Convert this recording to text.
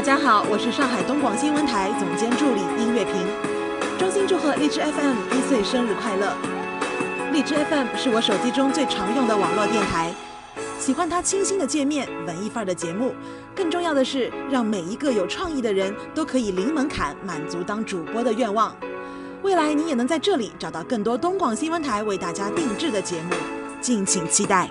大家好，我是上海东广新闻台总监助理殷月平，衷心祝贺荔枝 FM 1岁生日快乐。荔枝 FM 是我手机中最常用的网络电台，喜欢它清新的界面、文艺范儿的节目，更重要的是让每一个有创意的人都可以零门槛满足当主播的愿望。未来你也能在这里找到更多东广新闻台为大家定制的节目，敬请期待。